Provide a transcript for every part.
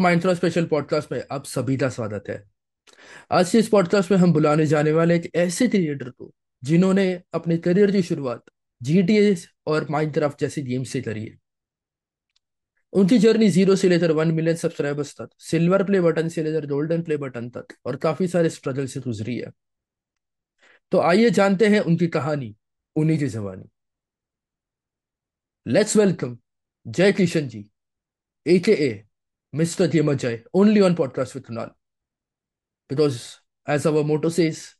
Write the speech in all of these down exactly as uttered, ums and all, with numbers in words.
Mind special podcast में आप सभी का स्वागत है। आज के इस पॉडकास्ट में हम बुलाने जाने वाले एक ऐसे क्रिएटर को जिन्होंने अपने करियर की शुरुआत जीटीए और माइनक्राफ्ट जैसे गेम से करी है। उनकी जर्नी जीरो से लेकर वन मिलियन सब्सक्राइबर्स तक, सिल्वर प्ले बटन से लेकर गोल्डन प्ले बटन तक और काफी सारे स्ट्रगल से गुजरी है। तो आइए जानते हैं उनकी कहानी उन्हीं की जवानी। लेट्स वेलकम जय Kishan ji AKA Mister Jeeamajai, only on podcast with Kunal. Because as our motto says,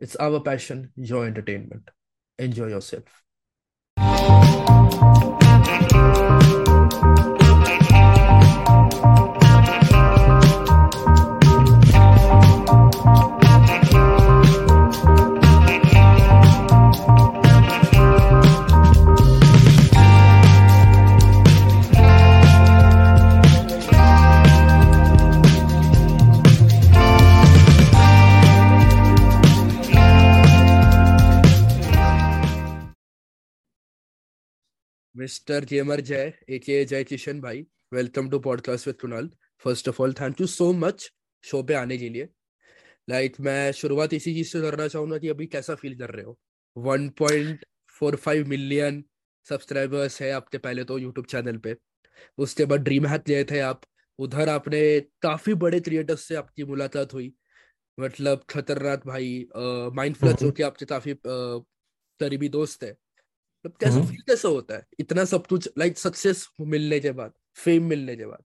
it's our passion, your entertainment. Enjoy yourself. Mister Jeeamajai, aka Jay Kishan भाई, welcome to podcast with Kunal. First of all, thank you so much show पे आने के लिए। Like like, मैं शुरुआत इसी चीज से करना चाहूंगा कि अभी कैसा फील कर रहे हो। One point four five million subscribers है आपके पहले तो यूट्यूब चैनल पे, उसके बाद ड्रीम हैक लिए थे आप, उधर आपने काफी बड़े क्रिएटर्स से आपकी मुलाकात हुई, मतलब खतरनाक भाई। माइंड फ्लक्स जो कि आपके काफी करीबी दोस्त है, कैसा फील कैसा होता है इतना सब कुछ लाइक सक्सेस मिलने के बाद, फेम मिलने के बाद?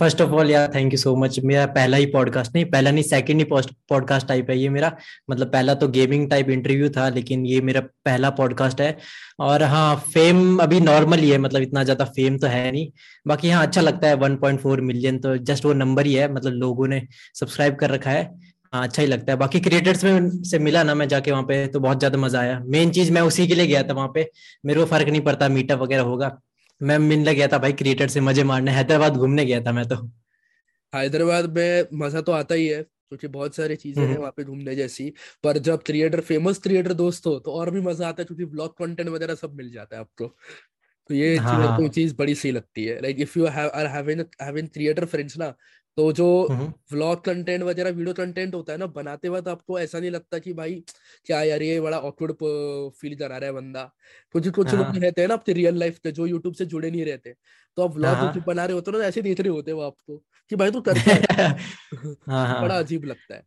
फर्स्ट ऑफ ऑल यार थैंक यू सो मच। मेरा पहला ही पॉडकास्ट नहीं पहला नहीं सेकंड ही पॉडकास्ट टाइप है ये मेरा, मतलब पहला तो गेमिंग टाइप इंटरव्यू था लेकिन ये मेरा पहला पॉडकास्ट है। और हाँ, फेम अभी नॉर्मल ही है, मतलब इतना ज्यादा फेम तो है नहीं। बाकी हाँ, अच्छा लगता है। वन पॉइंट फोर मिलियन तो जस्ट वो नंबर ही है, मतलब लोगों ने सब्सक्राइब कर रखा है। अच्छा ही लगता है। बाकी क्रिएटर्स में से मिला ना मैं जाके वहाँ पे, तो बहुत ज्यादा मजा आया। मेन चीज मैं उसी के लिए गया था वहाँ पे, मेरे को फर्क नहीं पड़ता मीटअप वगैरह होगा, मैं मिलने गया था भाई क्रिएटर से, मजे मारने। हैदराबाद घूमने गया था मैं तो। हैदराबाद में मजा तो आता ही है क्योंकि बहुत सारी चीजें हैं वहाँ पे घूमने जैसी, पर जब क्रिएटर फेमस क्रिएटर दोस्त हो तो और भी मजा आता है क्योंकि ब्लॉग कंटेंट वगैरह सब मिल जाता है आपको। तो ये हाँ। चीज बड़ी सही लगती है। Like if you are having creator friends ना, तो जो व्लॉग कंटेंट वगैरह वीडियो कंटेंट होता है ना, बनाते वक्त आपको ऐसा नहीं लगता कि भाई क्या यार ये बड़ा ऑकवर्ड फील करा रहा है बंदा, क्योंकि कुछ लोग रहते हैं ना आपके रियल लाइफ के जो यूट्यूब से जुड़े नहीं रहते, तो आप व्लॉग बना रहे होते हो ना, ऐसे देख रहे होते हो आपको कि भाई तू करता है। बड़ा अजीब लगता है।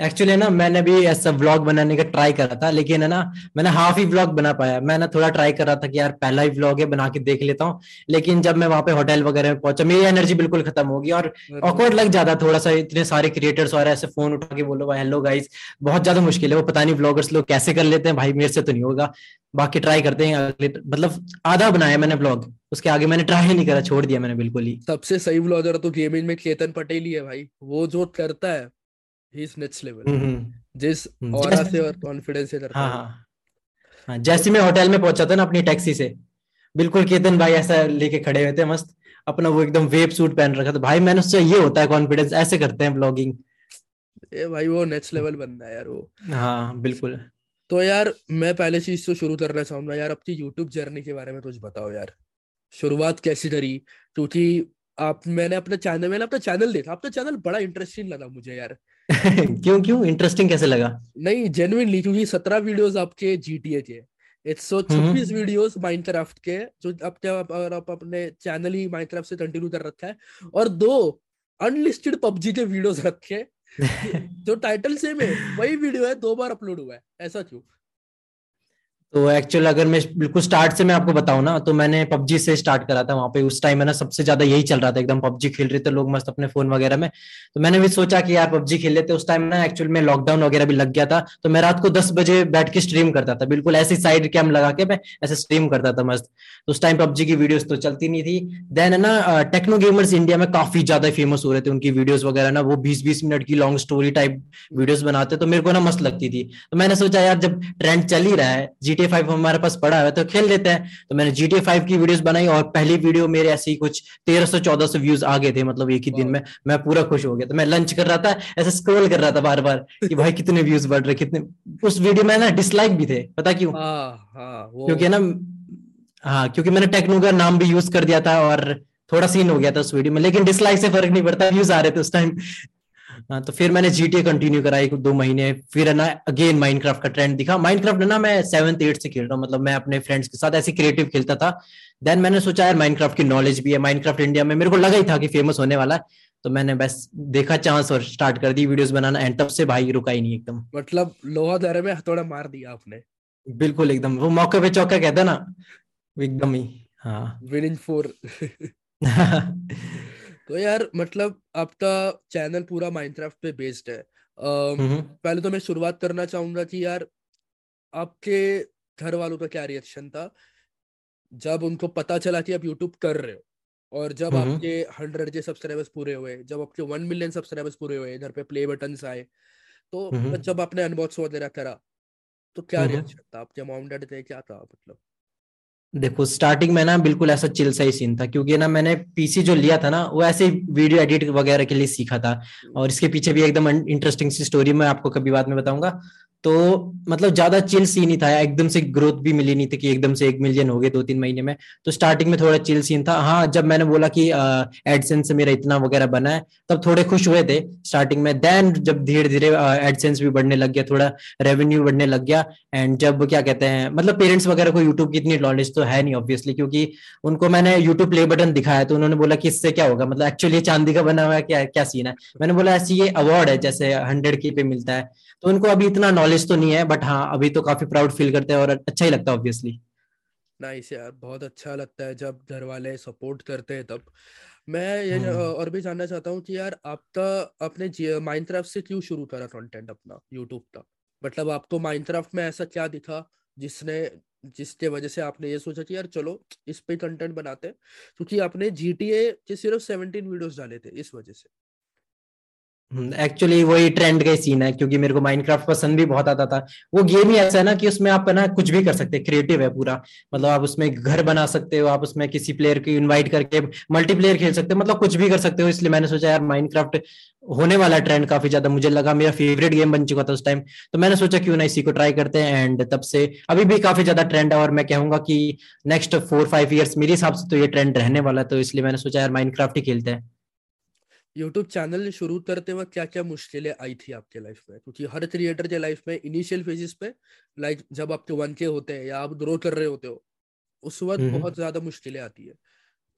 एक्चुअली ना मैंने भी ऐसा व्लॉग बनाने का ट्राई करा था लेकिन है ना मैंने हाफ ही व्लॉग बना पाया। मैं ना थोड़ा ट्राई कर रहा था कि यार पहला ही व्लॉग है बना के देख लेता हूँ, लेकिन जब मैं वहां पे होटल वगैरह में पहुंचा मेरी एनर्जी बिल्कुल खत्म हो गई और ऑकवर्ड लग जाता थोड़ा सा। इतने सारे क्रिएटर्स और ऐसे फोन उठा के बोलो भाई हेलो गाइस, बहुत ज्यादा मुश्किल है वो। पता नहीं व्लॉगर्स लोग कैसे कर लेते हैं भाई, मेरे से तो नहीं होगा। बाकी ट्राई करते हैं अगले, मतलब आधा बनाया मैंने व्लॉग, उसके आगे मैंने ट्राई नहीं करा, छोड़ दिया मैंने बिल्कुल ही। सबसे सही व्लॉगर तो गेमिंग में चेतन पटेल ही है भाई, वो जो करता है जैसे मैं होटल में पहुंचा था ना अपनी टैक्सी से, बिल्कुल केतन भाई ऐसा लेके खड़े हुए थे मस्त अपना, वो एकदम वेब सूट पहन रखा था भाई मैंने उससे। ये होता है कॉन्फिडेंस, ऐसे करते हैं ब्लॉगिंग। ए भाई वो नेक्स्ट लेवल बंदा है यार वो। हाँ बिल्कुल। तो यार मैं पहले चीज तो शुरू करना चाहूंगा यार, आपकी यूट्यूब जर्नी के बारे में कुछ बताओ यार, शुरुआत कैसी करी? क्योंकि आप मैंने अपना चैनल मैंने अपना चैनल देखा, आपका चैनल बड़ा इंटरेस्टिंग लगा मुझे यार। क्यों क्यों इंटरेस्टिंग कैसे लगा? नहीं जेन्युइनली, क्योंकि सत्रह वीडियोस आपके जीटीए के, एक सौ छब्बीस वीडियोस माइनक्राफ्ट के जो आपके आप, आप, आप अपने चैनल ही माइनक्राफ्ट से कंटिन्यू कर रखा है, और दो अनलिस्टेड पबजी के वीडियोस रखे जो टाइटल सेम है, वही वीडियो है दो बार अपलोड हुआ है, ऐसा क्यों? तो एक्चुअल अगर मैं बिल्कुल स्टार्ट से मैं आपको बताऊं ना, तो मैंने पबजी से स्टार्ट करा था। वहाँ पे उस टाइम है ना सबसे ज्यादा यही चल रहा था, एकदम पबजी खेल रहे थे लोग मस्त अपने फोन वगैरह में। तो मैंने भी सोचा कि यार पबजी खेल लेते। उस टाइम ना एक्चुअल में लॉकडाउन वगैरह भी लग गया था, तो मैं रात को दस बजे बैठ के स्ट्रीम करता था, बिल्कुल ऐसे साइड कैम लगा के मैं ऐसे स्ट्रीम करता था मस्त। तो उस टाइम पबजी की वीडियोज तो चलती नहीं थी। देन है ना टेक्नो गेमर्स इंडिया में काफी ज्यादा फेमस हो रहे थे, उनकी वीडियोज वगैरह ना वो बीस बीस मिनट की लॉन्ग स्टोरी टाइप वीडियोज बनाते, तो मेरे को ना मस्त लगती थी। तो मैंने सोचा यार जब ट्रेंड चल ही रहा है, G T A फाइव हमारे पास पड़ा है तो खेल लेते हैं। तो मैंने G T A फाइव की वीडियोस बनाई और पहली वीडियो मेरे ऐसे ही कुछ तेरह सौ चौदह सौ व्यूज आ गए थे, मतलब एक ही दिन में। मैं पूरा खुश हो गया था। मैं लंच कर रहा था ऐसे स्क्रॉल कर रहा था बार बार कि भाई कितने व्यूज बढ़ रहे कितने। उस वीडियो में ना डिसलाइक भी थे, पता क्यों? क्योंकि ना हाँ क्योंकि मैंने टेक्नो का नाम भी यूज कर दिया था और थोड़ा सीन हो गया था उस वीडियो में, लेकिन डिसलाइक से फर्क नहीं पड़ता, व्यूज आ रहे थे उस टाइम। हाँ, तो फिर मैंने जीटीए कंटिन्यू कराई दो महीने, फिर है ना अगेन माइनक्राफ्ट का ट्रेंड दिखा। माइनक्राफ्ट है ना मैं सेवन्थ एट से खेल रहा हूँ, मतलब मैं अपने फ्रेंड्स के साथ ऐसे क्रिएटिव खेलता था। देन मैंने सोचा यार माइनक्राफ्ट की नॉलेज भी है, माइनक्राफ्ट इंडिया में मेरे को लगा ही था कि फेमस होने वाला है, तो मैंने बस देखा चांस और स्टार्ट कर दी वीडियोस बनाना, एंड तब से भाई रुका ही नहीं एकदम। मतलब लोहा दरे में हथौड़ा मार दिया आपने। बिल्कुल एकदम, वो मौके पे चौका कहता ना एकदम ही। हाँ विनिंग फोर। तो यार मतलब आपका चैनल पूरा माइनक्राफ्ट पे बेस्ड है। uh, पहले तो मैं शुरुआत करना चाहूंगा कि यार आपके घर वालों का क्या रिएक्शन था जब उनको पता चला कि आप यूट्यूब कर रहे हो, और जब आपके हंड्रेड के सब्सक्राइबर्स पूरे हुए, जब आपके वन मिलियन सब्सक्राइबर्स पूरे हुए, घर पे प्ले बटन्स आए, तो जब आपने अनबॉक्स वगैरह करा तो क्या रिएक्शन था आपके मॉम डैड थे, क्या था? मतलब देखो स्टार्टिंग में ना बिल्कुल ऐसा चिल सा ही सीन था, क्योंकि ना मैंने पीसी जो लिया था ना वो ऐसे वीडियो एडिट वगैरह के लिए सीखा था, और इसके पीछे भी एकदम इंटरेस्टिंग सी स्टोरी मैं आपको कभी बाद में बताऊंगा। तो मतलब ज्यादा चिल सीन ही था, एकदम से ग्रोथ भी मिली नहीं थी कि एकदम से एक मिलियन हो गए दो तीन महीने में, तो स्टार्टिंग में थोड़ा चिल सीन था। हाँ जब मैंने बोला कि एडसेंस से मेरा इतना वगैरह बना है तब थोड़े खुश हुए थे स्टार्टिंग में। देन जब धीरे धीरे एडसेंस भी बढ़ने लग गया, थोड़ा रेवेन्यू बढ़ने लग गया, एंड जब क्या कहते हैं मतलब पेरेंट्स वगैरह को यूट्यूब की इतनी नॉलेज तो है नहीं ऑब्वियसली, क्योंकि उनको मैंने यूट्यूब प्ले बटन दिखाया तो उन्होंने बोला कि इससे क्या होगा, मतलब एक्चुअली चांदी का बना हुआ है क्या, क्या सीन है? मैंने बोला ऐसी ये अवार्ड है जैसे हंड्रेड के पे मिलता है, तो उनको अभी इतना नॉलेज तो नहीं है, बट हाँ अभी तो काफी प्राउड फील करते हैं और अच्छा ही लगता है ऑब्वियसली। नाइस यार, बहुत अच्छा लगता है जब घर वाले सपोर्ट करते हैं तब। मैं ये और भी जानना चाहता हूँ कि यार आपका अपने माइनक्राफ्ट से क्यों शुरू करा कंटेंट अपना यूट्यूब का, मतलब आपको माइनक्राफ्ट में ऐसा क्या दिखा जिसने जिसके वजह से आपने ये सोचा कि यार चलो इस पे कंटेंट बनाते हैं, क्योंकि आपने जीटीए के सिर्फ सत्रह वीडियोस डाले थे इस वजह से। एक्चुअली वही ट्रेंड का ही सीन है, क्योंकि मेरे को माइनक्राफ्ट पसंद भी बहुत आता था। वो गेम ही ऐसा है ना कि उसमें आप ना कुछ भी कर सकते हैं, क्रिएटिव है पूरा, मतलब आप उसमें घर बना सकते हो, आप उसमें किसी प्लेयर को इनवाइट करके मल्टीप्लेयर खेल सकते हो, मतलब कुछ भी कर सकते हो। इसलिए मैंने सोचा यार माइनक्राफ्ट होने वाला ट्रेंड काफी ज्यादा, मुझे लगा मेरा फेवरेट गेम बन चुका था उस टाइम, तो मैंने सोचा क्यों ना इसी को ट्राई करते हैं, एंड तब से अभी भी काफी ज्यादा ट्रेंड है। और मैं कहूंगा कि नेक्स्ट फोर फाइव ईयर्स मेरे हिसाब से तो ये ट्रेंड रहने वाला, तो इसलिए मैंने सोचा यार माइनक्राफ्ट ही खेलते हैं। यूट्यूब चैनल शुरू करते वक्त क्या क्या मुश्किलें आई थी आपके लाइफ में, क्योंकि हर क्रिएटर के लाइफ में इनिशियल फेजेस पे लाइक जब आपके वन के होते हैं या आप ग्रो कर रहे होते हो उस वक्त बहुत ज्यादा मुश्किलें आती है,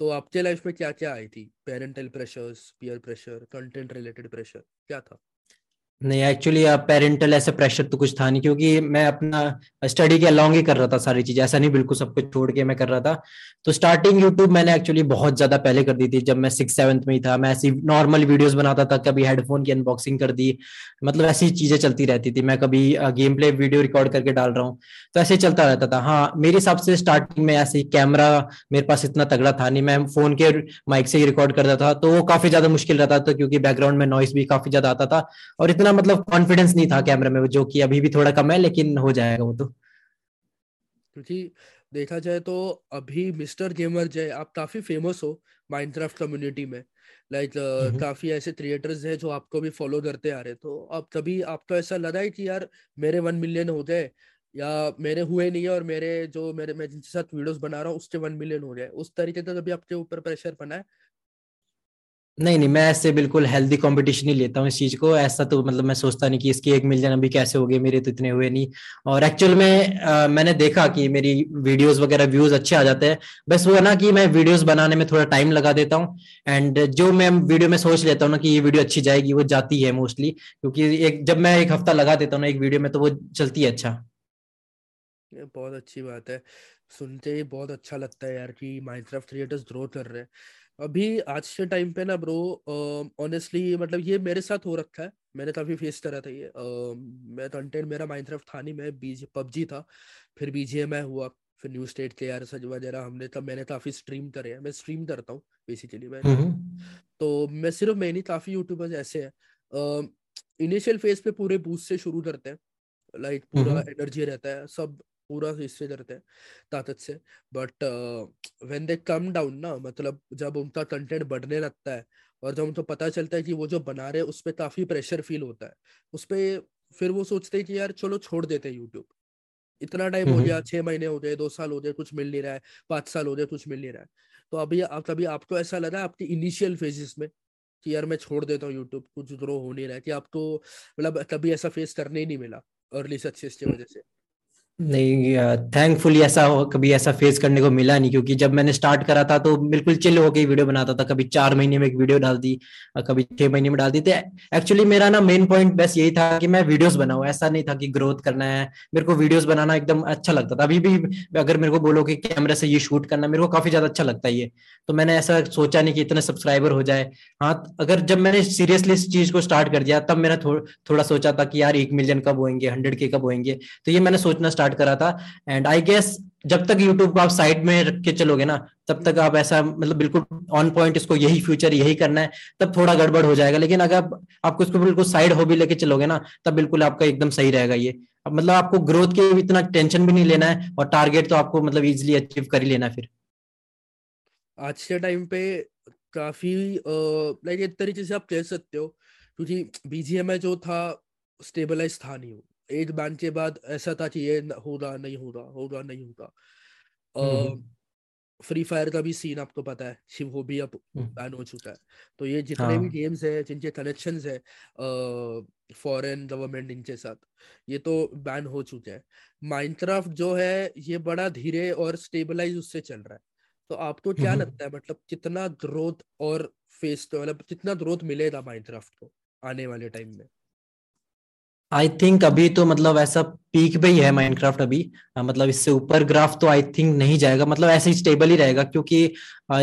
तो आपके लाइफ में क्या क्या आई थी? Parental pressures, peer pressure, content related pressure, क्या था? नहीं एक्चुअली पेरेंटल ऐसा प्रेशर तो कुछ था नहीं, क्योंकि मैं अपना स्टडी के अलॉन्ग ही कर रहा था सारी चीजें, ऐसा नहीं बिल्कुल सब कुछ छोड़ के मैं कर रहा था। तो स्टार्टिंग यूट्यूब मैंने एक्चुअली बहुत ज्यादा पहले कर दी थी, जब मैं सिक्स सेवन्थ में ही था। मैं ऐसी नॉर्मल वीडियोस बनाता था, कभी हेडफोन की अनबॉक्सिंग कर दी, मतलब ऐसी चीजें चलती रहती थी। मैं कभी गेम प्ले वीडियो रिकॉर्ड करके डाल रहा हूँ, तो ऐसे चलता रहता था। हाँ मेरे हिसाब से स्टार्टिंग में ऐसे कैमरा मेरे पास इतना तगड़ा था नहीं, मैं फोन के माइक से ही रिकॉर्ड करता था, तो वो काफी ज्यादा मुश्किल रहता था, क्योंकि बैकग्राउंड में नॉइस भी काफी ज्यादा आता था और इतना मतलब कॉन्फिडेंस नहीं था कैमरे में, जो कि अभी भी थोड़ा कम है, लेकिन हो जाएगा वो तो। क्योंकि देखा जाए तो अभी मिस्टर गेमर जय आप काफी फेमस हो माइनक्राफ्ट कम्युनिटी में, लाइक uh, काफी ऐसे क्रिएटर्स हैं जो आपको भी फॉलो करते आ रहे, तो अब कभी आपको ऐसा लगा है कि यार मेरे वन मिलियन हो गए या मेरे हुए नहीं है और मेरे जो मेरे मैं जिनके साथ वीडियोस बना रहा हूँ उसके वन मिलियन हो जाए, उस तरीके का कभी आपके ऊपर प्रेशर बना है? नहीं नहीं मैं ऐसे बिल्कुल हेल्दी कंपटीशन ही लेता हूँ इस चीज को, ऐसा तो मतलब मैं सोचता नहीं कि इसके एक मिलियन अभी कैसे हो गए, मेरे तो इतने हुए नहीं। और एक्चुअल में आ, मैंने देखा कि मेरी वीडियोस वगैरह व्यूज अच्छे आ जाते हैं, बस वो ना कि मैं वीडियोस बनाने में थोड़ा टाइम लगा देता हूँ, एंड जो मैं वीडियो में सोच लेता हूँ ना कि ये वीडियो अच्छी जाएगी वो जाती है मोस्टली, क्योंकि एक जब मैं एक हफ्ता लगा देता हूँ ना एक वीडियो में तो वो चलती है। अच्छा, बहुत अच्छी बात है, सुनते ही बहुत अच्छा लगता है यार कि माइनक्राफ्ट क्रिएटर्स ग्रो कर रहे हैं अभी आज के टाइम पे ना ब्रो। ऑनेस्टली uh, मतलब ये मेरे साथ हो रखा है, मैंने काफी फेस करा था ये। uh, मैं कंटेंट मेरा माइनक्राफ्ट था नहीं, मैं बीजी पबजी था, फिर बीजीएमआई हुआ, फिर न्यू स्टेट के यार सज वगैरह हमने तब मैंने काफी स्ट्रीम करे हैं, मैं स्ट्रीम करता हूँ बेसिकली। मैं तो मैं सिर्फ मैं नहीं, काफी यूट्यूबर्स ऐसे हैं इनिशियल फेज पे पूरे बूस्ट से शुरू करते हैं, लाइक पूरा एनर्जी रहता है, सब पूरा हिस्से करते हैं ताकत से, but when they come down ना, मतलब जब उनका कंटेंट बढ़ने लगता है और जब उनको पता चलता है कि वो जो बना रहे हैं उस पर काफी प्रेशर फील होता है, उस पर फिर वो सोचते हैं कि यार चलो छोड़ देते हैं यूट्यूब, इतना टाइम हो गया, छह महीने हो गए, दो साल हो गए, कुछ मिल नहीं रहा है, पाँच साल हो गए, कुछ मिल नहीं रहा है, तो अभी तभी आपको ऐसा लगा आपके इनिशियल फेजेस में कि यार मैं छोड़ देता हूँ यूट्यूब, कुछ ग्रो हो नहीं रहा है, कि आपको मतलब कभी ऐसा फेस करने ही नहीं मिला अर्ली सक्सेस की वजह से? नहीं, थैंकफुली ऐसा हो कभी ऐसा फेस करने को मिला नहीं, क्योंकि जब मैंने स्टार्ट करा था तो बिल्कुल चिल होके वीडियो बनाता था, कभी चार महीने में एक वीडियो डाल दी, कभी छह महीने में डाल दी। तो एक्चुअली मेरा ना मेन पॉइंट बस यही था कि मैं वीडियोस बनाऊं, ऐसा नहीं था कि ग्रोथ करना है। मेरे को वीडियोस बनाना एकदम अच्छा लगता था, अभी भी अगर मेरे को बोलो कि कैमरा से ये शूट करना, मेरे को काफी ज्यादा अच्छा लगता है ये। तो मैंने ऐसा सोचा नहीं कि इतने सब्सक्राइबर हो जाए। हाँ, अगर जब मैंने सीरियसली इस चीज को स्टार्ट कर दिया तब मैंने थोड़ा सोचा था कि यार एक मिलियन कब होएंगे, हंड्रेड के कब होएंगे, तो ये मैंने सोचना स्टार्ट करा था। एंड आई गेस जब तक YouTube को आप साइड में रख के चलोगे ना, तब तक आप ऐसा मतलब बिल्कुल ऑन पॉइंट इसको यही फ्यूचर यही करना है, तब थोड़ा गड़बड़ हो जाएगा। लेकिन अगर आप, आपको इसको बिल्कुल साइड हॉबी लेके चलोगे ना, तब बिल्कुल आपका एकदम सही रहेगा ये। अब मतलब आपको ग्रोथ के इतना टेंशन भी नहीं लेना है और टारगेट तो आपको मतलब इजिली अचीव कर ही लेना है। फिर आज के टाइम पे काफी लाइक एक तरीके से आप कह सकते हो, क्योंकि बीजीएमआई जो था स्टेबलाइज था नहीं, एक बैन के बाद ऐसा था कि ये होगा नहीं होगा होगा नहीं होगा। फ्री फायर का भी सीन आपको पता है, शिव वो भी अब बैन हो चुका है। तो ये जितने हाँ। भी गेम्स है जिनके कनेक्शंस है फॉरेन गवर्नमेंट इनके साथ, ये तो बैन हो चुके हैं। माइनक्राफ्ट जो है ये बड़ा धीरे और स्टेबलाइज उससे चल रहा है। तो आपको क्या लगता है मतलब कितना ग्रोथ और फेस मतलब कितना ग्रोथ मिलेगा माइनक्राफ्ट को आने वाले टाइम में? आई थिंक अभी तो मतलब ऐसा पीक पे ही है माइनक्राफ्ट अभी, मतलब इससे ऊपर ग्राफ तो आई थिंक नहीं जाएगा, मतलब ऐसे ही स्टेबल ही रहेगा। क्योंकि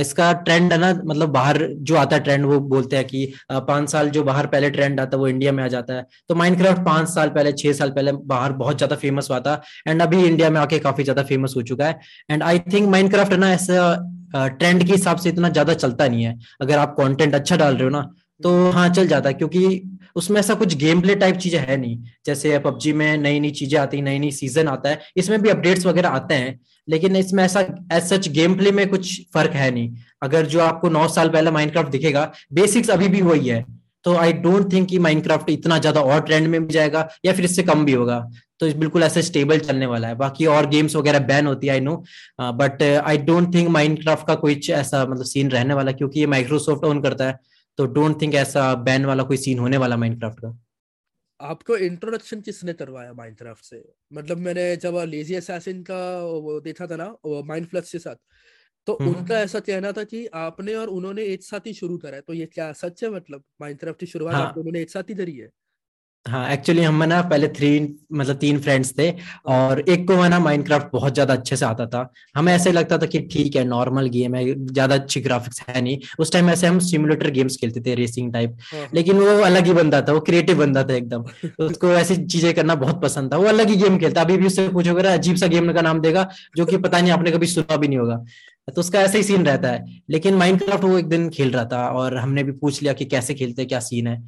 इसका ट्रेंड है ना, मतलब बाहर जो आता है ट्रेंड, वो बोलते हैं कि पांच साल जो बाहर पहले ट्रेंड आता है वो इंडिया में आ जाता है। तो माइनक्राफ्ट पांच साल पहले छह साल पहले बाहर बहुत ज्यादा फेमस हुआ था एंड अभी इंडिया में आके काफी ज्यादा फेमस हो चुका है। एंड आई थिंक माइनक्राफ्ट है ना ऐसा ट्रेंड के हिसाब से इतना ज्यादा चलता नहीं है। अगर आप कॉन्टेंट अच्छा डाल रहे हो ना तो हाँ चल जाता है, क्योंकि उसमें ऐसा कुछ गेम प्ले टाइप चीजें है नहीं। जैसे पबजी में नई नई चीजें आती है, नई नई सीजन आता है, इसमें भी अपडेट्स वगैरह आते हैं, लेकिन इसमें ऐसा एज सच गेम प्ले में कुछ फर्क है नहीं। अगर जो आपको नौ साल पहले माइनक्राफ्ट दिखेगा, बेसिक्स अभी भी वही है। तो आई डोंट थिंक कि माइनक्राफ्ट इतना ज्यादा और ट्रेंड में भी जाएगा या फिर इससे कम भी होगा। तो बिल्कुल ऐसे स्टेबल चलने वाला है। बाकी और गेम्स वगैरह बैन होती है I know, but I don't think Minecraft का कोई ऐसा मतलब सीन रहने वाला, क्योंकि ये माइक्रोसॉफ्ट ओन करता है। तो डोंट थिंक ऐसा बैन वाला कोई सीन होने वाला माइनक्राफ्ट का। आपको इंट्रोडक्शन किसने करवाया माइनक्राफ्ट से? मतलब मैंने जब लेजी असैसिन का देखा था ना माइंड फ्लक्स के साथ, तो उनका ऐसा कहना था कि आपने और उन्होंने एक साथ ही शुरू करा है। तो ये क्या सच है? मतलब माइनक्राफ्ट की शुरुआत हाँ। आप उन्होंने एक साथ ही करी है? हाँ, एक्चुअली हम ना पहले थ्री मतलब तीन फ्रेंड्स थे और एक को है ना माइनक्राफ्ट बहुत ज्यादा अच्छे से आता था। हमें ऐसे लगता था कि ठीक है नॉर्मल गेम है, ज्यादा अच्छी ग्राफिक्स है नहीं। उस टाइम ऐसे हम सिमुलेटर गेम्स खेलते थे, रेसिंग टाइप, लेकिन वो अलग ही बंदा था, वो क्रिएटिव बंदा था एकदम, उसको ऐसी चीजें करना बहुत पसंद था, वो अलग ही गेम खेलता। अभी भी उससे पूछोगे ना अजीब सा गेम का नाम देगा जो कि पता नहीं आपने कभी सुना भी नहीं होगा। तो उसका ऐसा ही सीन रहता है। लेकिन माइनक्राफ्ट वो एक दिन खेल रहा था और हमने भी पूछ लिया कि कैसे खेलते क्या सीन है।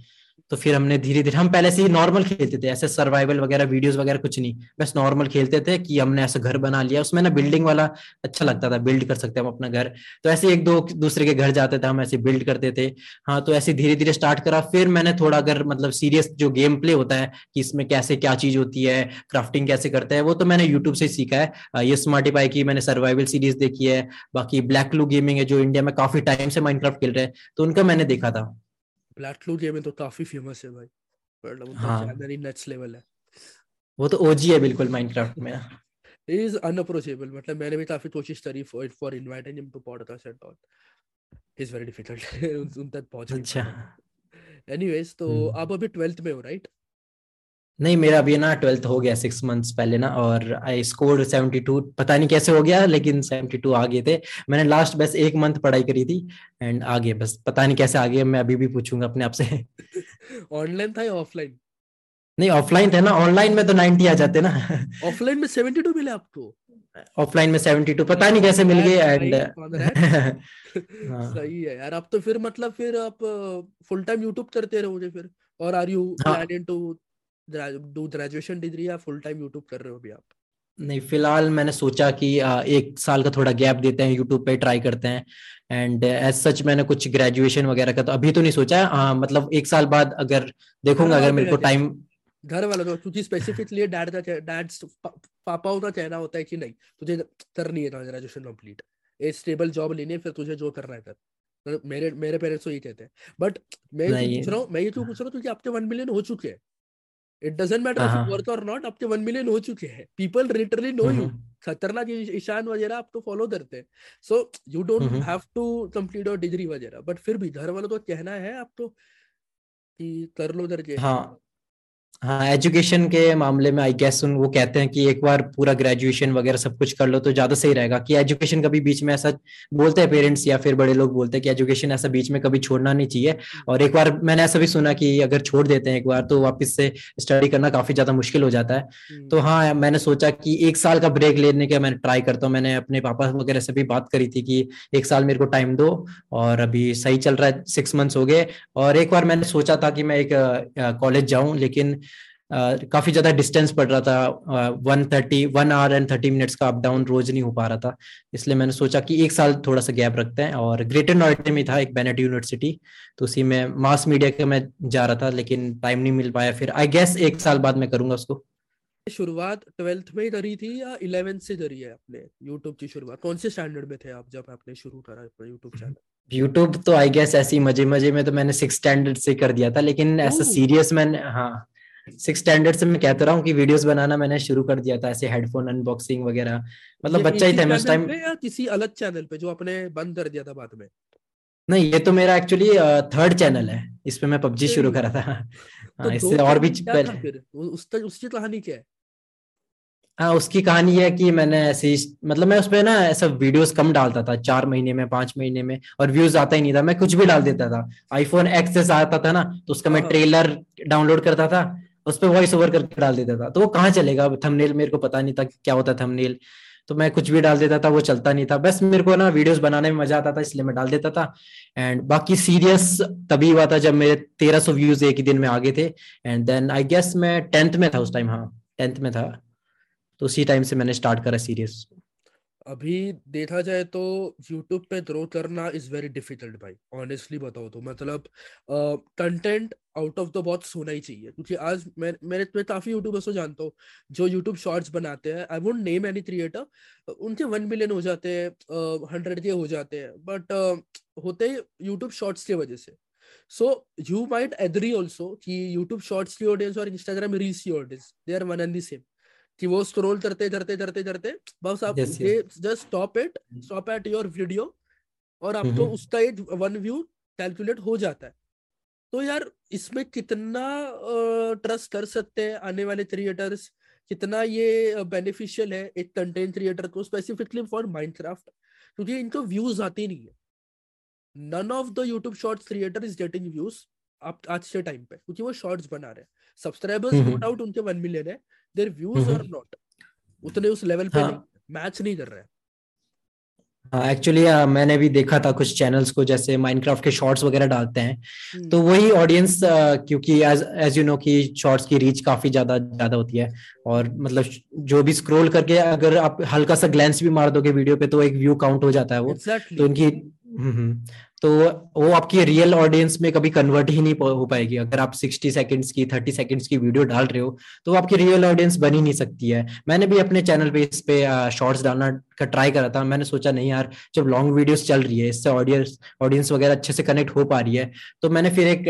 तो फिर हमने धीरे धीरे, हम पहले से ही नॉर्मल खेलते थे, ऐसे सर्वाइवल वगैरह वीडियोस वगैरह कुछ नहीं, बस नॉर्मल खेलते थे कि हमने ऐसा घर बना लिया। उसमें ना बिल्डिंग वाला अच्छा लगता था, बिल्ड कर सकते हम अपना घर। तो ऐसे एक दो दूसरे के घर जाते थे, हम ऐसे बिल्ड करते थे। हाँ, तो ऐसे धीरे धीरे स्टार्ट करा। फिर मैंने थोड़ा अगर मतलब सीरियस जो गेम प्ले होता है कि इसमें कैसे क्या चीज होती है, क्राफ्टिंग कैसे करते हैं, वो तो मैंने यूट्यूब से सीखा है। ये स्मार्टिफाई की मैंने सर्वाइवल सीरीज देखी है, बाकी ब्लैक लूट गेमिंग है जो इंडिया में काफी टाइम से माइनक्राफ्ट खेल रहे हैं, तो उनका मैंने देखा था। ब्लैक लूट गेमिंग तो काफी फेमस है भाई, पर उनका चैनल ही नेक्स्ट लेवल है। वो तो ओजी है बिल्कुल माइनक्राफ्ट में, इट इज अनअप्रोचेबल। मतलब मैंने भी काफी कोशिश करी for for inviting him to podcast at all, it is very difficult उन तक पहुंचना। अच्छा, एनीवेज, तो आप अभी ट्वेल्थ में हो राइट? नहीं, मेरा अभी ना ट्वेल्थ हो गया सिक्स मंथ्स पहले ना, और आई स्कोर सेवेंटी टू, पता नहीं कैसे हो गया लेकिन सेवेंटी टू आ गए थे। मैंने लास्ट बस एक मंथ पढ़ाई करी थी एंड आ गए, बस पता नहीं कैसे आ गए। मैं अभी भी पूछूंगा अपने आप से। ऑनलाइन था या ऑफलाइन? नहीं, ऑफलाइन था ना, ऑनलाइन में तो नाइंटी आ जाते ना। ऑफलाइन में सेवेंटी टू मिले आपको? ऑफलाइन में सेवेंटी टू पता नहीं कैसे मिल गए एंड सही है यार। आप तो फिर मतलब फिर आप फुल टाइम YouTube करते रहोगे फिर, और are you planning to do graduation degree या फुल टाइम यूट्यूब कर रहे हो अभी आप? नहीं, फिलहाल मैंने सोचा कि एक साल का थोड़ा गैप देते हैं, यूट्यूब पे ट्राई करते हैं। एंड एज सच मैंने कुछ ग्रेजुएशन वगैरह का तो अभी तो नहीं सोचा है, मतलब एक साल बाद अगर देखूंगा अगर मेरे को टाइम। घर वालों का, क्योंकि स्पेसिफिकली डैड का, डैड पापाओं का कहना होता है कि नहीं तुझे करनी है ग्रेजुएशन कम्प्लीट, एक स्टेबल जॉब लेनी है, फिर तुझे जो करना है कर। मेरे मेरे पेरेंट्स तो यही कहते हैं, बट मैं पूछ रहा हूँ मैं ये क्यों पूछ रहा हूँ क्योंकि आपके वन मिलियन हो चुके हैं। It doesn't matter if you worth और नॉट, आपके वन मिलियन हो चुके हैं। पीपल लिटरली नो यू, खतरनाक ईशान वगैरह आपको फॉलो करते हैं। So you don't have to complete your degree वगैरह, बट फिर भी घर वालों को कहना है आपको कि कर लो करके। हाँ हाँ एजुकेशन के मामले में आई गेस उन वो कहते हैं कि एक बार पूरा ग्रेजुएशन वगैरह सब कुछ कर लो तो ज्यादा सही रहेगा, कि एजुकेशन कभी बीच में, ऐसा बोलते हैं पेरेंट्स या फिर बड़े लोग बोलते हैं कि एजुकेशन ऐसा बीच में कभी छोड़ना नहीं चाहिए। और एक बार मैंने ऐसा भी सुना कि अगर छोड़ देते हैं एक बार तो वापस से स्टडी करना काफी ज्यादा मुश्किल हो जाता है। तो हाँ मैंने सोचा कि एक साल का ब्रेक लेने का मैंने ट्राई करता हूँ। मैंने अपने पापा वगैरह से भी बात करी थी कि एक साल मेरे को टाइम दो, और अभी सही चल रहा है, सिक्स मंथ्स हो गए। और एक बार मैंने सोचा था कि मैं एक कॉलेज जाऊँ, लेकिन Uh, काफी ज्यादा डिस्टेंस पड़ रहा था, one thirty one hour and thirty minutes का अप डाउन रोज नहीं हो पा रहा था। इसलिए मैंने सोचा कि एक साल थोड़ा सा गैप रखते हैं। और ग्रेटर नोएडा में था एक बेनेट यूनिवर्सिटी, तो उसी में मास मीडिया के मैं जा रहा था, लेकिन टाइम नहीं मिल पाया। फिर आई गेस एक साल बाद मैं करूंगा उसको। शुरुआत ट्वेल्थ में ही करी थी या इलेवेंथ से करी है आपने यूट्यूब की शुरुआत? कौन से स्टैंडर्ड में थे आप जब आपने शुरू करा अपना यूट्यूब चैनल? यूट्यूब तो आई गेस ऐसे मजे मजे में तो मैंने सिक्स स्टैंडर्ड से कर दिया था, लेकिन ऐसा सीरियस मैंने हाँ सिक्स स्टैंडर्ड से मैं कहता रहा हूँ कि वीडियोस बनाना मैंने शुरू कर दिया था, ऐसे हेडफोन अनबॉक्सिंग वगैरह, मतलब बच्चा ही था मैं उस टाइम। किसी अलग चैनल पे जो आपने बंद कर दिया था बाद में? नहीं, ये तो मेरा एक्चुअली थर्ड चैनल है, इस पे मैं पबजी शुरू करा था। तो इससे और भी उसकी कहानी क्या है? हाँ उसकी कहानी है कि मैंने ऐसी मतलब मैं उसपे ना ऐसा वीडियोस कम डालता था, चार महीने में पांच महीने में, और व्यूज आता ही नहीं था। मैं कुछ भी डाल देता था, आईफोन एक्सेस आता था ना तो उसका मैं ट्रेलर डाउनलोड करता था, उस पर वॉइस ओवर करके डाल देता था। तो वो कहाँ चलेगा, थंबनेल मेरे को पता नहीं था क्या होता थंबनेल, तो मैं कुछ भी डाल देता था, वो चलता नहीं था। बस मेरे को ना वीडियोस बनाने में मजा आता था, इसलिए मैं डाल देता था। एंड बाकी सीरियस तभी हुआ था जब मेरे तेरह सौ व्यूज एक ही दिन में आ गए थे। एंड देन आई गेस मैं टेंथ में था उस टाइम, हाँ टेंथ में था, तो उसी टाइम से मैंने स्टार्ट करा सीरियस। अभी देखा जाए तो यूट्यूब पे ग्रो करना इज वेरी डिफिकल्ट भाई, ऑनेस्टली बताओ तो। मतलब content out of the box सोना ही चाहिए, क्योंकि आज मैं मेरे मैं काफी यूट्यूबर्स को जानता हूँ जो यूट्यूब शॉर्ट्स बनाते हैं। I won't name any creator, उनके वन मिलियन हो जाते हैं, हंड्रेड के हो जाते हैं, बट uh, होते ही यूट्यूब शॉर्ट्स की वजह से। So you might agree also कि यूट्यूब शॉर्ट्स की ऑडियंस और इंस्टाग्राम रील्स की audience they are one and the same, कि वो स्क्रॉल करते करते करते करते बस आप just stop it stop at your video और आपको उसका एक वन व्यू कैलकुलेट हो जाता है। तो यार इसमें कितना ट्रस्ट कर सकते हैं आने वाले क्रिएटर्स, कितना ये बेनिफिशियल है एक कंटेंट क्रिएटर को स्पेसिफिकली फॉर माइनक्राफ्ट, क्योंकि इनको व्यूज आते नहीं है। None of the YouTube shorts creator is getting views आप आज के टाइम पे, क्योंकि वो शॉर्ट्स बना रहे हैं। सब्सक्राइबर्स नो डाउट उनके वन मिलियन है, देयर व्यूज आर नॉट उतने उस लेवल पे मैच नहीं कर रहे हैं। हाँ एक्चुअली uh, मैंने भी देखा था कुछ चैनल्स को जैसे माइनक्राफ्ट के शॉर्ट्स वगैरह डालते हैं, तो वही ऑडियंस uh, क्योंकि एज एज यू नो कि शॉर्ट्स की रीच काफी ज्यादा ज्यादा होती है, और मतलब जो भी स्क्रॉल करके अगर आप हल्का सा ग्लैंस भी मार दोगे वीडियो पे तो एक व्यू काउंट हो जाता है वो exactly. तो उनकी तो वो आपकी रियल ऑडियंस में कभी कन्वर्ट ही नहीं हो पाएगी। अगर आप सिक्सटी सेकंड्स की थर्टी सेकंड्स की वीडियो डाल रहे हो तो आपकी रियल ऑडियंस बन ही नहीं सकती है। मैंने भी अपने चैनल पे इस पे शॉर्ट्स डालना का ट्राई करा था, मैंने सोचा नहीं यार जब लॉन्ग वीडियोस चल रही है इससे ऑडियंस ऑडियंस वगैरह अच्छे से कनेक्ट हो पा रही है, तो मैंने फिर एक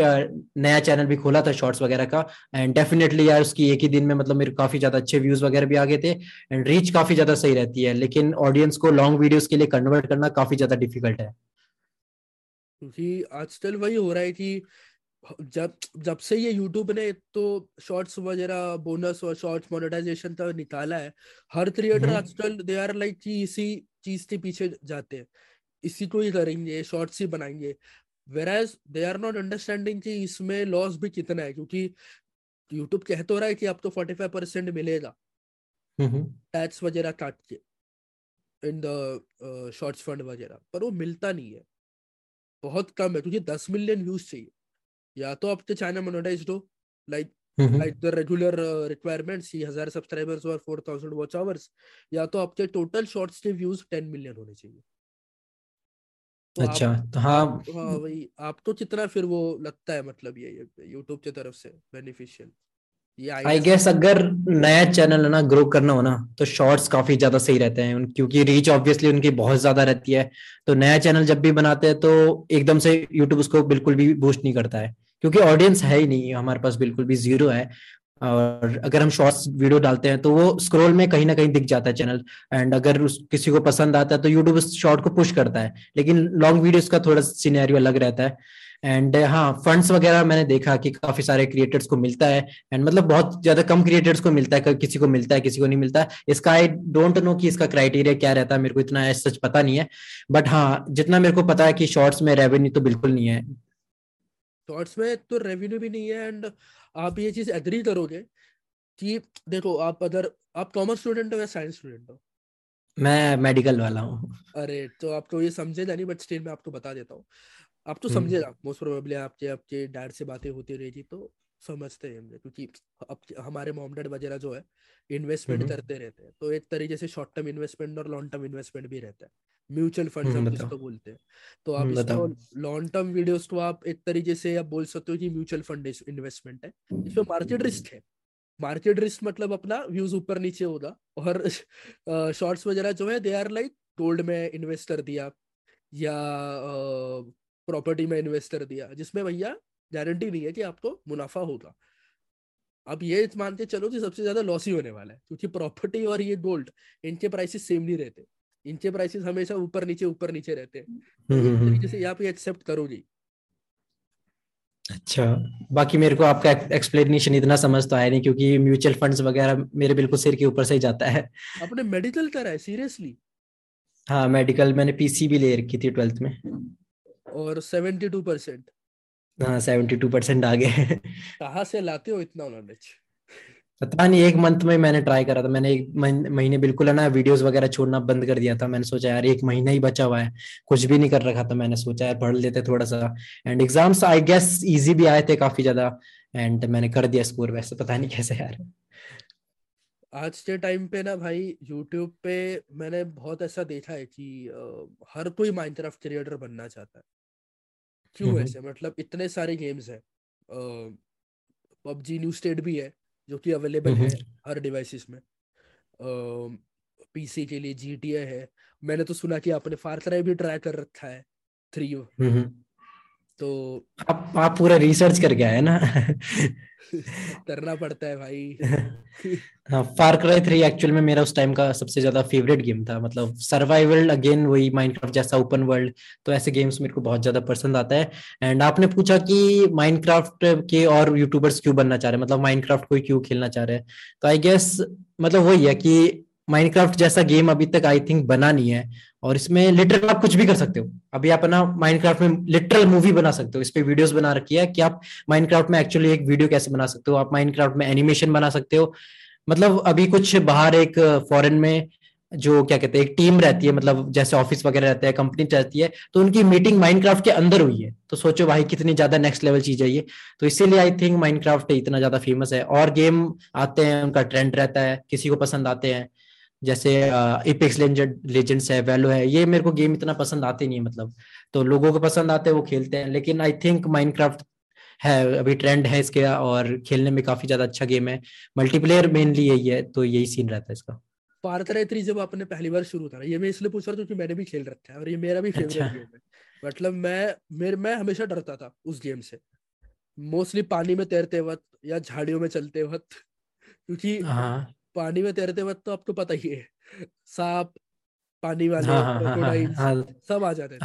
नया चैनल भी खोला था शॉर्ट्स वगैरह का। एंड डेफिनेटली यार उसकी एक ही दिन में मतलब मेरे काफी ज्यादा अच्छे व्यूज वगैरह भी आ गए थे, एंड रीच काफी ज्यादा सही रहती है, लेकिन ऑडियंस को लॉन्ग वीडियोज के लिए कन्वर्ट करना काफी ज्यादा डिफिकल्ट है। क्योंकि आजकल वही हो रहा है कि जब जब से ये यूट्यूब ने तो शॉर्ट्स वगैरह बोनस और शॉर्ट्स मोनेटाइजेशन तक निकाला है, हर क्रिएटर आजकल दे आर लाइक कि इसी चीज के पीछे जाते हैं, इसी को ही करेंगे, शॉर्ट्स ही बनाएंगे। Whereas they are not understanding कि इसमें लॉस भी कितना है, क्योंकि यूट्यूब कह तो रहा है कि आपको फोर्टी फाइव परसेंट मिलेगा टैक्स वगैरह काट के इन द शॉर्ट्स फंड वगैरह, पर वो मिलता नहीं है, बहुत कम है। तुझे दस मिलियन व्यूज चाहिए या तो आपके चैनल मोनेटाइज्ड हो like like the regular requirements हजार सब्सक्राइबर्स और फोर थाउजेंड वॉच आवर्स, या तो आपके टोटल शॉर्ट्स के व्यूज टेन मिलियन होने चाहिए। तो अच्छा आप, तो हाँ आप, हाँ वही आपको कितना फिर वो लगता है मतलब ये यूट्यूब की तरफ से बेनिफिशियल आई गेस अगर नया चैनल है ना ग्रो करना हो ना तो शॉर्ट्स काफी ज्यादा सही रहते हैं क्योंकि रीच ऑब्वियसली उनकी बहुत ज्यादा रहती है। तो नया चैनल जब भी बनाते हैं तो एकदम से यूट्यूब उसको बिल्कुल भी बूस्ट नहीं करता है क्योंकि ऑडियंस है ही नहीं हमारे पास, बिल्कुल भी जीरो है। और अगर हम शॉर्ट्स वीडियो डालते हैं तो वो स्क्रॉल में कहीं ना कहीं दिख जाता है चैनल, एंड अगर उस किसी को पसंद आता है तो यूट्यूब उस शॉर्ट को पुश करता है। लेकिन लॉन्ग वीडियोस का थोड़ा सिनेरियो अलग रहता है। एंड हाँ, फंड्स वगैरह मैंने देखा कि काफी सारे क्रिएटर्स को मिलता है, एंड मतलब बहुत ज्यादा कम क्रिएटर्स को मिलता है, किसी को मिलता है किसी को नहीं मिलता है। इसका आई डोंट नो कि इसका क्राइटेरिया क्या रहता है, मेरे को इतना सच पता नहीं है। बट हाँ, जितना मेरे को पता है कि शॉर्ट्स में रेवेन्यू तो बिल्कुल नहीं है, शॉर्ट्स में तो रेवेन्यू भी नहीं है। एंड आप ये चीज एग्री करोगे कि देखो, आप अगर आप कॉमर्स स्टूडेंट हो या साइंस स्टूडेंट हो, मैं मेडिकल वाला हूँ। अरे तो आपको ये समझेगा नहीं, बट स्टिल मैं आपको बता देता हूँ, आप तो समझेगा। मोस्ट प्रोबेबली आपके आपके डैड से बातें होती रहेगी तो समझते हैं, क्योंकि हमारे मॉम डैड वगैरह जो है इन्वेस्टमेंट करते रहते हैं। तो एक तरीके से शॉर्ट टर्म इन्वेस्टमेंट और लॉन्ग टर्म इन्वेस्टमेंट भी रहता है, म्यूचुअल फंड हम जिसको बोलते हैं। तो आप इसको लॉन्ग टर्म वीडियोस को आप एक तरीके से आप बोल सकते हो कि म्यूचुअल फंड इन्वेस्टमेंट है। इसमें मार्केट रिस्क है, मार्केट रिस्क मतलब अपना व्यूज ऊपर नीचे होगा। और शॉर्ट्स वगैरह जो है दे आर लाइक गोल्ड में इन्वेस्ट कर दिया या प्रॉपर्टी में इन्वेस्ट कर दिया, जिसमें भैया गारंटी नहीं है कि आपको मुनाफा होगा। अब ये मान के चलो कि सबसे ज्यादा लॉस ही होने वाला है, क्योंकि प्रॉपर्टी और ये गोल्ड इनके प्राइसेस सेम नहीं रहते, इनके प्राइसेस हमेशा ऊपर नीचे ऊपर नीचे रहते हैं। तो जैसे आप ये एक्सेप्ट करोगे। अच्छा, बाकी मेरे को आपका एक्सप्लेनेशन इतना समझ तो आया नहीं, क्योंकि म्यूचुअल फंड्स वगैरह मेरे बिल्कुल सिर के ऊपर से ही जाता है। आपने मेडिकल करा है? सीरियसली? हाँ, मेडिकल मैंने पीसी भी ले रखी थी ट्वेल्थ में, और सेवेंटी टू परसेंट। हाँ, सेवेंटी टू परसेंट आ गए। कहाँ से लाते हो इतना नॉलेज? पता नहीं, एक मंथ में मैंने ट्राई करा था। मैंने एक महीने बिल्कुल है ना वीडियोस वगैरह छोड़ना बंद कर दिया था। मैंने सोचा यार एक महीना ही बचा हुआ है, कुछ भी नहीं कर रखा था। मैंने सोचा यार पढ़ लेते थोड़ा सा, and exams I guess easy भी आए थे काफी ज्यादा, एंड मैंने कर दिया स्कोर वैसे, पता नहीं कैसे यार। आज के टाइम पे ना भाई यूट्यूब पे मैंने बहुत ऐसा देखा है कि हर कोई माइनक्राफ्ट क्रिएटर बनना चाहता है। क्यों ऐसे? मतलब इतने सारे गेम्स हैं, पबजी न्यू स्टेट भी है जो कि अवेलेबल है हर डिवाइसेस में, पीसी के लिए जीटीए है। मैंने तो सुना कि आपने फार क्राई भी ट्राई कर रखा है थ्री। तो आप आप पूरा रिसर्च करके आए ना। करना पड़ता है भाई। हाँ, फार क्राई थ्री एक्चुअल में मेरा उस टाइम का सबसे ज्यादा फेवरेट गेम था। मतलब सर्वाइवल, अगेन वही माइनक्राफ्ट जैसा ओपन वर्ल्ड, तो ऐसे गेम्स मेरे को बहुत ज्यादा पसंद आता है। एंड आपने पूछा कि माइनक्राफ्ट के और यूट्यूबर्स क्यों बनना चाह रहे हैं, मतलब माइनक्राफ्ट कोई क्यों खेलना चाह रहे हैं, तो आई गेस मतलब वही है कि माइनक्राफ्ट जैसा गेम अभी तक आई थिंक बना नहीं है, और इसमें लिटरल आप कुछ भी कर सकते हो। अभी आप ना माइनक्राफ्ट में लिटरल मूवी बना सकते हो, इस पे वीडियोस बना रखी है कि आप माइनक्राफ्ट में एक्चुअली एक वीडियो कैसे बना सकते हो, आप माइनक्राफ्ट में एनिमेशन बना सकते हो। मतलब अभी कुछ बाहर एक फॉरेन में जो क्या कहते हैं एक टीम रहती है, मतलब जैसे ऑफिस वगैरह रहता है, कंपनी रहती है, तो उनकी मीटिंग माइनक्राफ्ट के अंदर हुई है। तो सोचो भाई कितनी ज्यादा नेक्स्ट लेवल चीज है ये। तो इसीलिए आई थिंक माइनक्राफ्ट इतना ज्यादा फेमस है, और गेम आते हैं उनका ट्रेंड रहता है, किसी को पसंद आते हैं, जैसे एपेक्स लेजेंड्स है, वैलो है। ये मेरे को गेम इतना पसंद आते नहीं है, मतलब तो लोगों को पसंद आते हैं वो खेलते हैं। लेकिन आई थिंक माइनक्राफ्ट है अभी ट्रेंड है इसके, और खेलने में काफी ज्यादा अच्छा गेम है, मल्टीप्लेयर मेनली यही है, तो यही सीन रहता है इसका। फार क्राई थ्री जब आपने पहली बार शुरू करा, ये मैं इसलिए पूछ रहा था क्योंकि मैंने भी खेल रखा है और ये मेरा भी फेवरेट गेम है। मतलब मैं मेरे मैं हमेशा डरता था उस गेम से, मोस्टली पानी में तैरते वक्त या झाड़ियों में चलते वक्त, क्योंकि पानी में तैरते वक्त तो आपको पता ही है सांप पानी वाले सब आ जाते थे।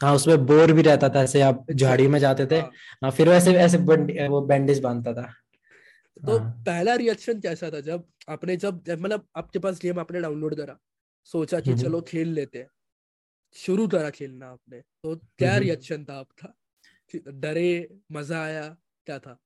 हाँ, उसमें बोर भी रहता था, ऐसे आप झाड़ी में जाते थे। हाँ, फिर वैसे ऐसे वो बैंडेज बांधता था। तो पहला रिएक्शन कैसा था जब आपने जब मतलब आपके पास गेम आपने डाउनलोड करा, सोचा कि चलो खेल लेते हैं, शुरू करा खेलना आपने, तो क्या रिएक्शन था आपका? डरे, मजा आया, क्या था?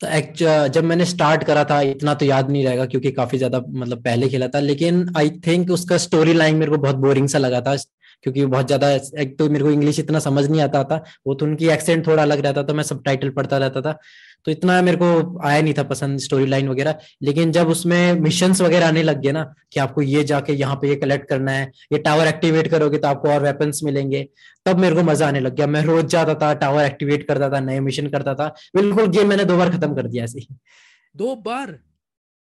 तो एक्चुअली जब मैंने स्टार्ट करा था इतना तो याद नहीं रहेगा क्योंकि काफी ज्यादा मतलब पहले खेला था, लेकिन आई थिंक उसका स्टोरी लाइन मेरे को बहुत बोरिंग सा लगा था, क्योंकि बहुत ज्यादा एक तो मेरे को इंग्लिश इतना समझ नहीं आता था, वो तो उनकी एक्सेंट थोड़ा अलग रहता था, मैं सब टाइटल पढ़ता रहता था, तो इतना मेरे को आया नहीं था पसंद स्टोरी लाइन वगैरह। लेकिन जब उसमें मिशंस वगैरह आने लग गए ना कि आपको ये जाके यहाँ पे ये कलेक्ट करना है, ये टावर एक्टिवेट करोगे तो आपको और वेपन्स मिलेंगे, तब मेरे को मजा आने लग गया। मैं रोज जाता था, टावर एक्टिवेट करता था, नए मिशन करता था, बिल्कुल गेम मैंने दो बार खत्म कर दिया ऐसे ही। दो बार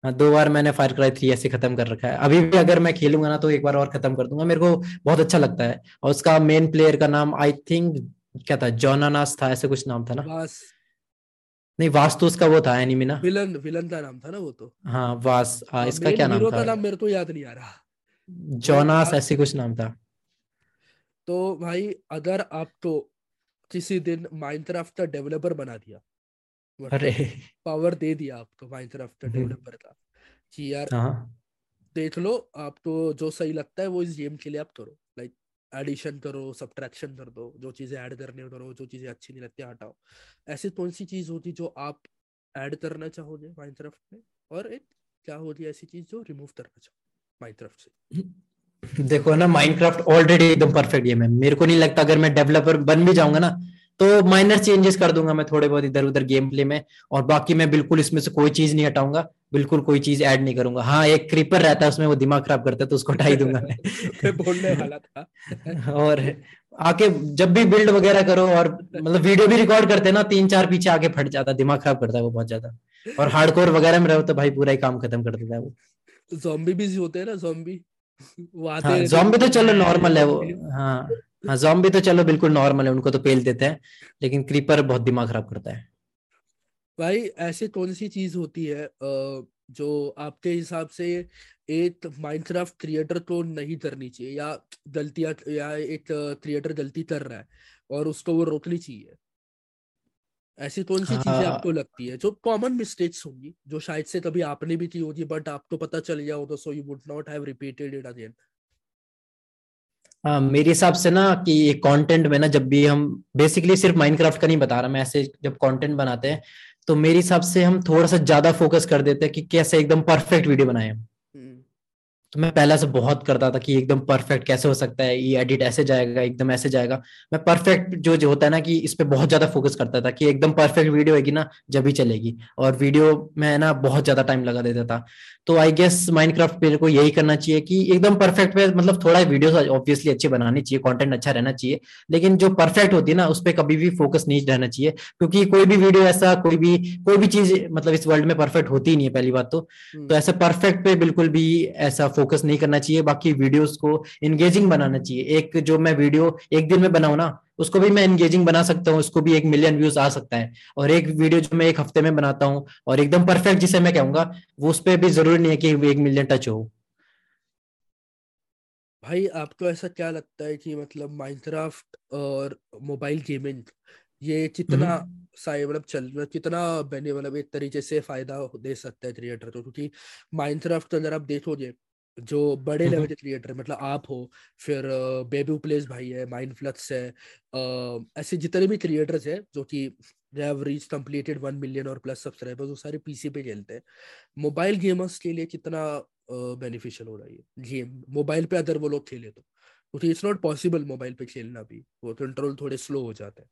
हाँ दो बार मैंने फायर क्राई थ्री ऐसे खत्म कर रखा है। अभी भी अगर मैं खेलूंगा ना तो एक बार और खत्म कर दूंगा, मेरे को बहुत अच्छा लगता है। और उसका मेन प्लेयर का नाम आई थिंक क्या था, जॉनानास था, ऐसे कुछ नाम था ना। वास नहीं, वास तो उसका वो था एनिमी ना, विलन, विलन का नाम था ना वो तो। हाँ वास आ, इसका क्या नाम था, नाम मेरे को याद नहीं आ रहा, जॉनास ऐसे कुछ नाम था। तो भाई अगर आपको किसी दिन माइनक्राफ्ट का डेवलपर बना दिया, अरे पावर दे दिया आपको माइनक्राफ्ट डेवलपर का कि यार देख लो आपको जो सही लगता है वो इस गेम के लिए आप करो, लाइक एडिशन करो, सब्ट्रैक्शन कर दो, जो चीजें ऐड करने करो, जो चीजें अच्छी नहीं लगती हटाओ, ऐसी कौन सी चीज होती जो आप ऐड करना चाहोगे माइनक्राफ्ट में, और एक क्या होती है ऐसी चीज जो रिमूव करना चाहो माइनक्राफ्ट से। देखो ना माइनक्राफ्ट ऑलरेडी एकदम परफेक्ट गेम है, मेरे को नहीं लगता अगर मैं डेवलपर बन भी जाऊंगा ना तो माइनर चेंजेस कर दूंगा मैं थोड़े बहुत इधर उधर गेम प्ले में, और बाकी मैं बिल्कुल इसमें से कोई चीज नहीं हटाऊंगा, बिल्कुल कोई चीज ऐड नहीं करूंगा। हाँ एक क्रीपर रहता है उसमें, वो दिमाग खराब करता है तो उसको हटा ही दूंगा मैं बोलने वाला था। और आके जब भी बिल्ड वगैरह करो और मतलब वीडियो भी रिकॉर्ड करते ना, तीन चार पीछे आके फट जाता, दिमाग खराब करता है वो बहुत ज्यादा। और हार्डकोर वगैरह में रहो तो भाई पूरा ही काम खत्म कर देता है वो। ज़ॉम्बी भी होते हैं ना, ज़ॉम्बी ज़ॉम्बी तो चलो नॉर्मल है वो, हाँ हाँ ज़ॉम्बी तो चलो बिल्कुल नॉर्मल है, उनको तो पेल देते हैं, लेकिन क्रीपर बहुत दिमाग खराब करता है। भाई ऐसे कौन सी चीज होती है जो आपके हिसाब से एक माइनक्राफ्ट क्रिएटर को नहीं करनी चाहिए, या गलतियां, या एक क्रिएटर गलती कर रहा है और उसको वो रोकनी चाहिए, ऐसी कौन सी चीजें आपको लगती है जो कॉमन मिस्टेक्स होंगी जो शायद से कभी आपने भी की होगी बट आपको पता चल गया होगा so you would not have repeated it again. Uh, मेरे हिसाब से ना कि कंटेंट में ना, जब भी हम बेसिकली सिर्फ माइनक्राफ्ट का नहीं बता रहा मैं, ऐसे जब कंटेंट बनाते हैं तो मेरे हिसाब से हम थोड़ा सा ज्यादा फोकस कर देते हैं कि कैसे एकदम परफेक्ट वीडियो बनाए। तो मैं पहले से बहुत करता था कि एकदम परफेक्ट कैसे हो सकता है, ये एडिट ऐसे जाएगा, एकदम ऐसे जाएगा। मैं परफेक्ट जो जो होता है ना कि इस पर बहुत ज्यादा फोकस करता था कि एकदम परफेक्ट वीडियो होगी ना जब ही चलेगी, और वीडियो में ना बहुत ज्यादा टाइम लगा देता था। तो आई गेस माइनक्राफ्ट मेरे को यही करना चाहिए कि एकदम परफेक्ट पे मतलब थोड़ा वीडियो ऑब्वियसली अच्छे बनानी चाहिए, कंटेंट अच्छा रहना चाहिए, लेकिन जो परफेक्ट होती है ना उस पर कभी भी फोकस नहीं रहना चाहिए, क्योंकि कोई भी वीडियो ऐसा कोई भी कोई भी चीज मतलब इस वर्ल्ड में परफेक्ट होती ही नहीं है पहली बात तो। तो ऐसा परफेक्ट पे बिल्कुल भी ऐसा फोकस नहीं करना चाहिए, बाकी वीडियोस को एंगेजिंग बनाना चाहिए। एक जो मैं वीडियो एक दिन में बनाऊ ना उसको भी मैं एंगेजिंग बना सकता हूँ, उसको भी एक मिलियन व्यूज आ सकता है। और एक वीडियो जो मैं एक हफ्ते में बनाता हूँ और एकदम परफेक्ट जिसे मैं कहूंगा, वो उस पर भी जरूरी नहीं है कि एक मिलियन टच हो। भाई आपको ऐसा क्या लगता है कि मतलब माइनक्राफ्ट और मोबाइल गेमिंग ये कितना मतलब चल कितना बने मतलब एक तरीके से फायदा दे सकता है क्रिएटर को? क्योंकि माइनक्राफ्ट अगर आप देखोगे जो बड़े लेवल के क्रिएटर मतलब आप हो, फिर बेबी प्लेस भाई है, माइंड फ्लक्स है, ऐसे जितने भी क्रिएटर्स हैं जो कि they have reach completed one million और प्लस सब्सक्राइबर्स, वो सारे पीसी पे खेलते हैं। मोबाइल गेमर्स के लिए कितना बेनिफिशियल हो रहा है गेम मोबाइल पे अगर वो लोग खेले तो, क्योंकि इट्स नॉट पॉसिबल मोबाइल पे खेलना भी, वो कंट्रोल थोड़े स्लो हो जाता है।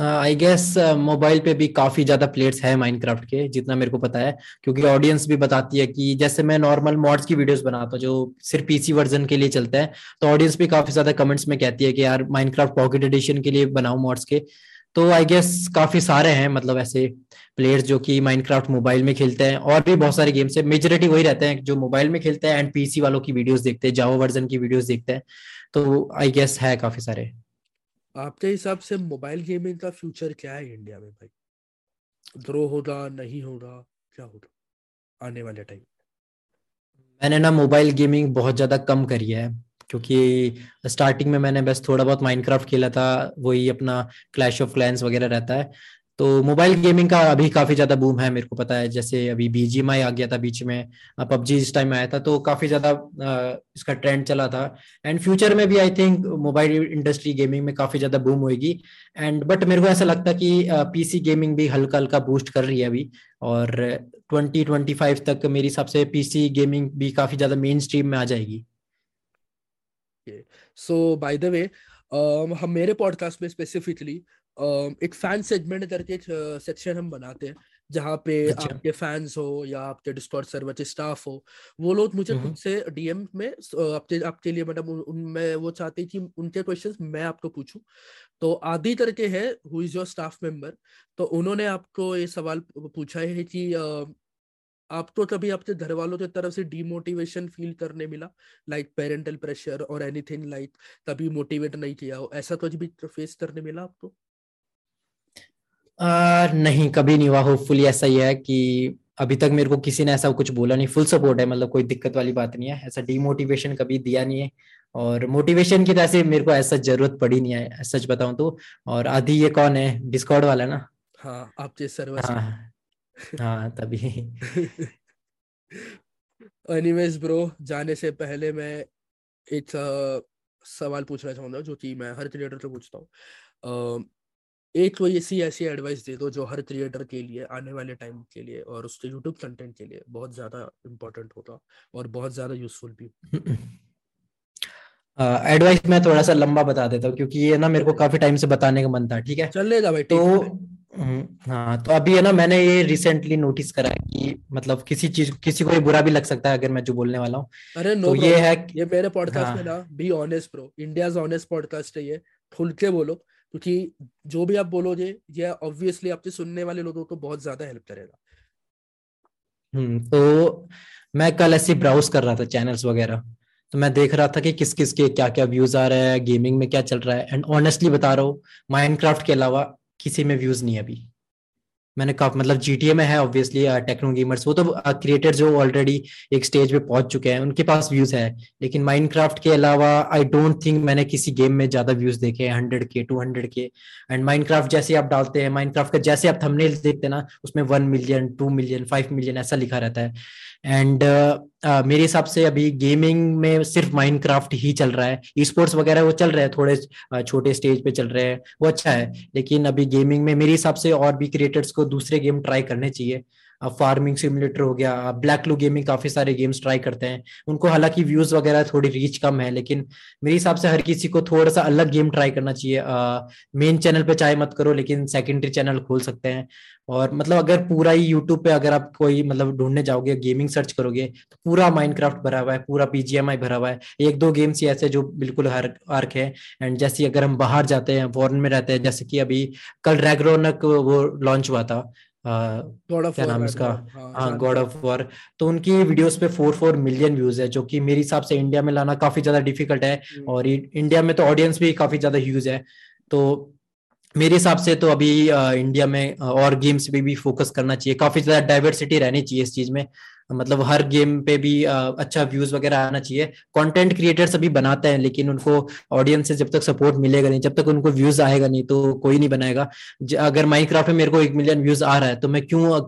आई गेस मोबाइल पे भी काफी ज्यादा प्लेयर्स है माइनक्राफ्ट के जितना मेरे को पता है, क्योंकि ऑडियंस भी बताती है कि जैसे मैं नॉर्मल मॉड्स की वीडियोस बनाता हूँ जो सिर्फ पीसी वर्जन के लिए चलता है, तो ऑडियंस भी काफी ज्यादा कमेंट्स में कहती है कि यार माइनक्राफ्ट पॉकेट एडिशन के लिए बनाओ मॉड्स के। तो आई गेस काफी सारे हैं मतलब ऐसे प्लेयर्स जो कि माइनक्राफ्ट मोबाइल में खेलते हैं, और भी बहुत सारे गेम्स है, मेजोरिटी वही रहते हैं जो मोबाइल में खेलते हैं एंड पीसी वालों की वीडियोस देखते हैं, जावा वर्जन की वीडियोस देखते हैं। तो आई गेस है काफी सारे। आपके हिसाब से मोबाइल गेमिंग का फ्यूचर क्या है इंडिया में भाई? ग्रो होगा, नहीं होगा, क्या होगा आने वाले टाइम? मैंने ना मोबाइल गेमिंग बहुत ज्यादा कम करी है, क्योंकि स्टार्टिंग में मैंने बस थोड़ा बहुत माइनक्राफ्ट खेला था, वही अपना क्लैश ऑफ क्लैंस वगैरह रहता है। तो मोबाइल गेमिंग का अभी काफी ज्यादा बूम है मेरे को पता है, जैसे अभी बीजीएमआई आ गया था बीच में, पबजी इस टाइम आया था, तो काफी ज्यादा इसका ट्रेंड चला था। एंड फ्यूचर में भी I think mobile industry gaming में काफी ज्यादा बूम होगी। एंड बट मेरे को ऐसा लगता है कि पीसी गेमिंग भी हल्का हल्का बूस्ट कर रही है अभी, और ट्वेंटी ट्वेंटी फाइव तक मेरे हिसाब से पीसी गेमिंग भी काफी ज्यादा मेन स्ट्रीम में आ जाएगी। सो बाय द वे हम मेरे पॉडकास्ट में स्पेसिफिकली Uh, एक फैन सेगमेंट करके सेक्शन हम बनाते हैं जहाँ पे अच्छा। आपके फैंस हो या आपके डिस्कॉर्ड सर्वर के स्टाफ हो, वो लोग मुझे खुद से डीएम में आपके आपके लिए मैडम मैं वो चाहती कि उनके क्वेश्चंस मैं आपको पूछूं, तो आदि करके है who is your staff member, तो उन्होंने आपको ये सवाल पूछा है कि आपको कभी आपके घर वालों की तरफ से डिमोटिवेशन फील करने मिला, लाइक पेरेंटल प्रेशर और एनीथिंग, लाइक कभी मोटिवेट नहीं किया हो, ऐसा कुछ भी फेस करने मिला आपको? Uh, नहीं, कभी नहीं हुआ। होपफुली ऐसा ही है कि अभी तक मेरे को किसी ने ऐसा कुछ बोला नहीं, फुल सपोर्ट है, मतलब कोई दिक्कत वाली बात नहीं है, ऐसा डीमोटिवेशन कभी दिया नहीं है। और मोटिवेशन की तरह से मेरे को ऐसा जरूरत पड़ी नहीं है, सच बताऊं तो। और आधी ये कौन है, डिस्कॉर्ड वाला ना? हाँ, आपके सर्वर। हाँ, हाँ तभी। एनीवेज ब्रो, जाने से पहले मैं एक सवाल पूछना चाहूंगा जो कि मैं हर क्रिएटर से पूछता हूँ। एक कोई ऐसी ऐसी एडवाइस दे दो जो हर क्रिएटर के लिए आने वाले टाइम के लिए और उसके यूट्यूब कंटेंट के लिए बहुत ज्यादा इम्पोर्टेंट होगा और बहुत ज्यादा यूजफुल भी। एडवाइस uh, मैं थोड़ा सा लंबा बता देता हूँ क्योंकि ये ना मेरे को काफी टाइम से बताने का मन था। ठीक है, चलेगा भाई। तो हाँ, तो अभी है ना, मैंने ये रिसेंटली नोटिस करा कि मतलब किसी चीज किसी को बुरा भी लग सकता है अगर मैं जो बोलने वाला हूँ। अरे नो, ये है ये मेरे पॉडकास्ट में ना, be honest bro, India's honest podcast है ये, खुल के बोलो, क्योंकि जो भी आप बोलोगे ये ऑब्वियसली आपके सुनने वाले लोगों को बहुत ज्यादा हेल्प करेगा। हम्म तो मैं कल ऐसे ब्राउज कर रहा था चैनल्स वगैरह, तो मैं देख रहा था कि किस किस के क्या क्या व्यूज आ रहा है, गेमिंग में क्या चल रहा है। एंड ऑनेस्टली बता रहा हूँ, माइनक्राफ्ट के अलावा किसी में व्यूज नहीं है अभी। मैंने कहा मतलब जीटीए में है ऑब्वियसली, टेक्नो गेमर्स, वो तो क्रिएटर जो ऑलरेडी एक स्टेज पे पहुंच चुके हैं उनके पास व्यूज है, लेकिन माइनक्राफ्ट के अलावा आई डोंट थिंक मैंने किसी गेम में ज्यादा व्यूज देखे हैं, हंड्रेड के टू हंड्रेड के। एंड माइनक्राफ्ट जैसे आप डालते हैं, माइनक्राफ्ट का जैसे आप थंबनेल्स देखते हैं ना, उसमें one million two million five million ऐसा लिखा रहता है। एंड uh, uh, मेरे हिसाब से अभी गेमिंग में सिर्फ माइनक्राफ्ट ही चल रहा है। ई स्पोर्ट्स वगैरह वो चल रहे हैं, थोड़े uh, छोटे स्टेज पे चल रहे हैं, वो अच्छा है, लेकिन अभी गेमिंग में मेरे हिसाब से और भी क्रिएटर्स को दूसरे गेम ट्राई करने चाहिए। फार्मिंग सिमुलेटर हो गया, ब्लैक लूट गेमिंग, काफी सारे गेम्स ट्राई करते हैं, उनको हालांकि व्यूज वगैरह थोड़ी रीच कम है, लेकिन मेरे हिसाब से हर किसी को थोड़ा सा अलग गेम ट्राई करना चाहिए। मेन चैनल पे चाहे मत करो, लेकिन सेकेंडरी चैनल खोल सकते हैं। और मतलब अगर पूरा ही यूट्यूब पे अगर आप कोई मतलब ढूंढने जाओगे, गेमिंग सर्च करोगे, तो पूरा माइनक्राफ्ट भरा हुआ है, पूरा बीजीएमआई भरा हुआ है, एक दो गेम्स ही ऐसे जो बिल्कुल हर आर्क है। एंड जैसे अगर हम बाहर जाते हैं, फॉरेन में रहते हैं, जैसे कि अभी कल रैग्नारोक वो लॉन्च हुआ था, गॉड ऑफ वॉर इसका, हाँ गॉड ऑफ वॉर, तो उनकी वीडियोस पे फोर फोर मिलियन व्यूज है, जो कि मेरे हिसाब से इंडिया में लाना काफी ज्यादा डिफिकल्ट है। और इंडिया में तो ऑडियंस भी काफी ज्यादा ह्यूज है, तो मेरे हिसाब से तो अभी इंडिया में और गेम्स पे भी फोकस करना चाहिए, काफी ज्यादा डाइवर्सिटी रहनी चाहिए इस चीज में, मतलब हर गेम पे भी अच्छा व्यूज वगैरह आना चाहिए। कंटेंट क्रिएटर्स अभी बनाते हैं, लेकिन उनको ऑडियंस से जब तक सपोर्ट मिलेगा नहीं, जब तक उनको व्यूज आएगा नहीं, तो कोई नहीं बनाएगा। अगर माइनक्राफ्ट में मेरे को एक मिलियन व्यूज आ रहा है, तो मैं क्यों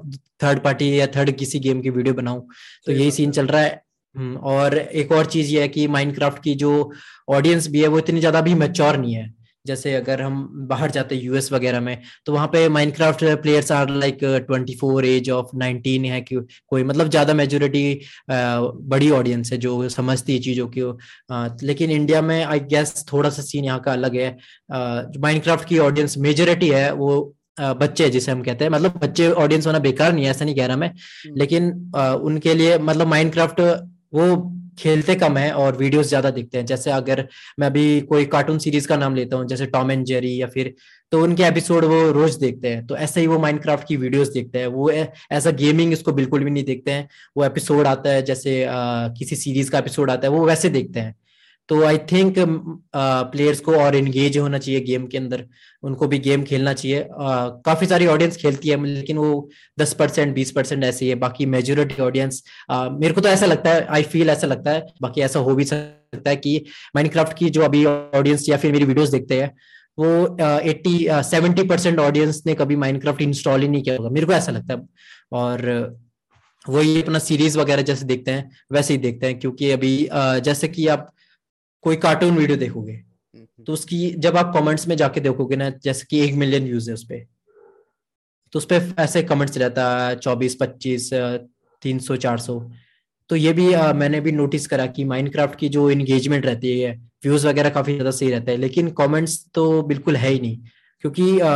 थर्ड पार्टी या थर्ड किसी गेम की वीडियो बनाऊं? तो यही सीन चल रहा है। और एक और चीज ये है कि माइनक्राफ्ट की जो ऑडियंस भी है वो इतनी ज्यादा भी मैच्योर नहीं है। जैसे अगर हम बाहर जाते हैं यूएस वगैरह में, तो वहाँ पे Minecraft players are like twenty four age of nineteen है, कि कोई मतलब ज्यादा मेजोरिटी बड़ी ऑडियंस है जो समझती है चीजों की। लेकिन इंडिया में आई गेस थोड़ा सा सीन यहाँ का अलग है। माइनक्राफ्ट की ऑडियंस मेजोरिटी है वो बच्चे, जिसे हम कहते हैं, मतलब बच्चे ऑडियंस होना बेकार नहीं है, ऐसा नहीं कह रहा मैं, लेकिन उनके लिए मतलब माइनक्राफ्ट वो खेलते कम है और वीडियोस ज्यादा देखते हैं। जैसे अगर मैं अभी कोई कार्टून सीरीज का नाम लेता हूँ, जैसे टॉम एंड जेरी या फिर, तो उनके एपिसोड वो रोज देखते हैं, तो ऐसे ही वो माइनक्राफ्ट की वीडियोस देखते हैं। वो ऐसा गेमिंग इसको बिल्कुल भी नहीं देखते हैं। वो एपिसोड आता है जैसे आ, किसी सीरीज का एपिसोड आता है, वो वैसे देखते हैं। तो आई थिंक प्लेयर्स को और एंगेज होना चाहिए गेम के अंदर, उनको भी गेम खेलना चाहिए। uh, काफी सारी ऑडियंस खेलती है, लेकिन वो दस परसेंट बीस परसेंट ऐसी है, बाकी मेजोरिटी ऑडियंस uh, मेरे को तो ऐसा लगता है, आई फील ऐसा लगता है, बाकी ऐसा हो भी सकता है कि माइनक्राफ्ट की जो अभी ऑडियंस या फिर मेरी वीडियोस देखते हैं वो एट्टी सेवेंटी परसेंट ऑडियंस ने कभी माइनक्राफ्ट इंस्टॉल ही नहीं किया होगा, मेरे को ऐसा लगता है। और वही अपना सीरीज वगैरह जैसे देखते हैं वैसे ही देखते हैं, क्योंकि अभी uh, जैसे कि आप कोई कार्टून वीडियो देखोगे तो उसकी जब आप कमेंट्स में जाके देखोगे ना, जैसे कि एक मिलियन व्यूज है उसपे, तो उसपे ऐसे कमेंट्स रहता है चौबीस पच्चीस तीन सौ चार सौ। तो ये भी आ, मैंने भी नोटिस करा कि माइनक्राफ्ट की जो एंगेजमेंट रहती है, व्यूज वगैरह काफी ज्यादा सही रहता है, लेकिन कमेंट्स तो बिल्कुल है ही नहीं, क्योंकि आ,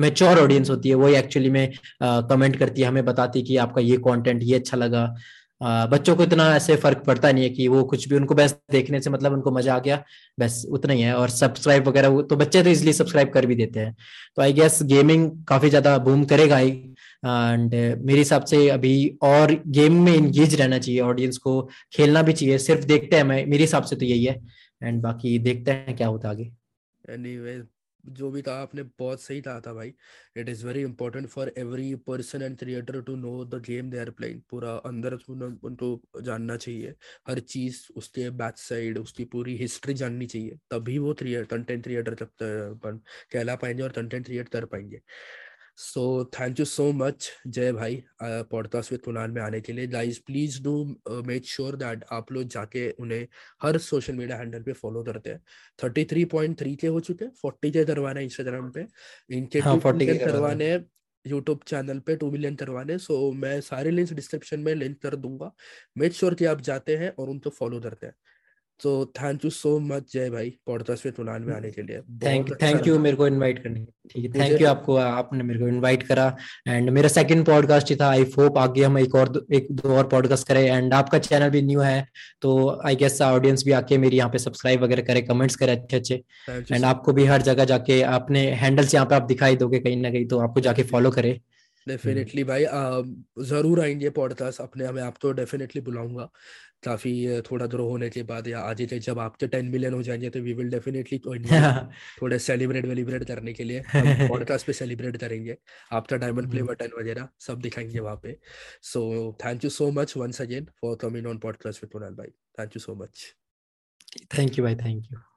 मैच्योर ऑडियंस होती है, वही एक्चुअली में कमेंट करती है, हमें बताती है कि आपका ये कंटेंट ये अच्छा लगा। आ, बच्चों को इतना ऐसे फर्क पड़ता नहीं है कि वो कुछ भी, उनको बस देखने से मतलब उनको मजा आ गया बस उतना ही है। और सब्सक्राइब वगैरह तो बच्चे तो इजिली सब्सक्राइब कर भी देते हैं। तो आई गेस गेमिंग काफी ज्यादा बूम करेगा आई, एंड मेरे हिसाब से अभी और गेम में इंगेज रहना चाहिए, ऑडियंस को खेलना भी चाहिए, सिर्फ देखते हैं, मैं मेरे हिसाब से तो यही है। एंड बाकी देखते हैं क्या होता आगे। Anyway, जो भी कहा आपने बहुत सही कहा था भाई। It is very important for every person and creator to know the game they are playing. पूरा अंदर उनको जानना चाहिए, हर चीज़, उसके बैक साइड, उसकी पूरी हिस्ट्री जाननी चाहिए, तभी वो कंटेंट क्रिएटर तब कहला पाएंगे और कंटेंट क्रिएट कर पाएंगे। So thank you so much जय भाई पॉडकास्ट विद कुणाल में आने के लिए। Guys please do make sure that आप लोग जाके उन्हें हर सोशल मीडिया हैंडल पे फॉलो करते हैं। थर्टी थ्री पॉइंट थ्री के हो चुके हैं, फोर्टी के करवाने इंस्टाग्राम पे, इनके टू मिलियन करवाने यूट्यूब चैनल पे, टू मिलियन करवाने। सो so, मैं सारे लिंक्स डिस्क्रिप्शन में लिंक कर दूंगा। मेक श्योर कि आप जाते हैं और उनको फॉलो करते हैं। तो थैंक यू सो मच जय भाई पॉडकास्ट में तुनान में आने के लिए। थैंक थैंक यू मेरे को इनवाइट करने के लिए। थैंक यू आपको, आपने मेरे को इनवाइट करा। एंड मेरा सेकंड पॉडकास्ट ही था। आई होप आगे हम एक और एक दो और पॉडकास्ट करें। एंड आपका चैनल भी न्यू है तो आई गेस ऑडियंस भी आके मेरी यहाँ पे सब्सक्राइब वगैरह करे, कमेंट्स करे अच्छे अच्छे एंड आपको भी हर जगह जाके अपने हैंडल्स यहाँ पे आप दिखाई दोगे कहीं ना कहीं, तो आपको जाके फॉलो करे। डेफिनेटली भाई जरूर आएंगे पॉडकास्ट अपने, हमें आप तो डेफिनेटली बुलाऊंगा काफी थोड़ा दूर होने के बाद या आज ही, जब आपके टेन मिलियन हो जाएंगे तो वी विल डेफिनेटली थोड़े सेलिब्रेट वेलिब्रेट करने के लिए पॉडकास्ट पे सेलिब्रेट करेंगे, आपका डायमंड प्ले बटन वगैरह सब दिखाएंगे वहाँ पे। So thank you so much once again for coming on podcast with Kunal भाई। Thank you so much. Thank you भाई। Thank you.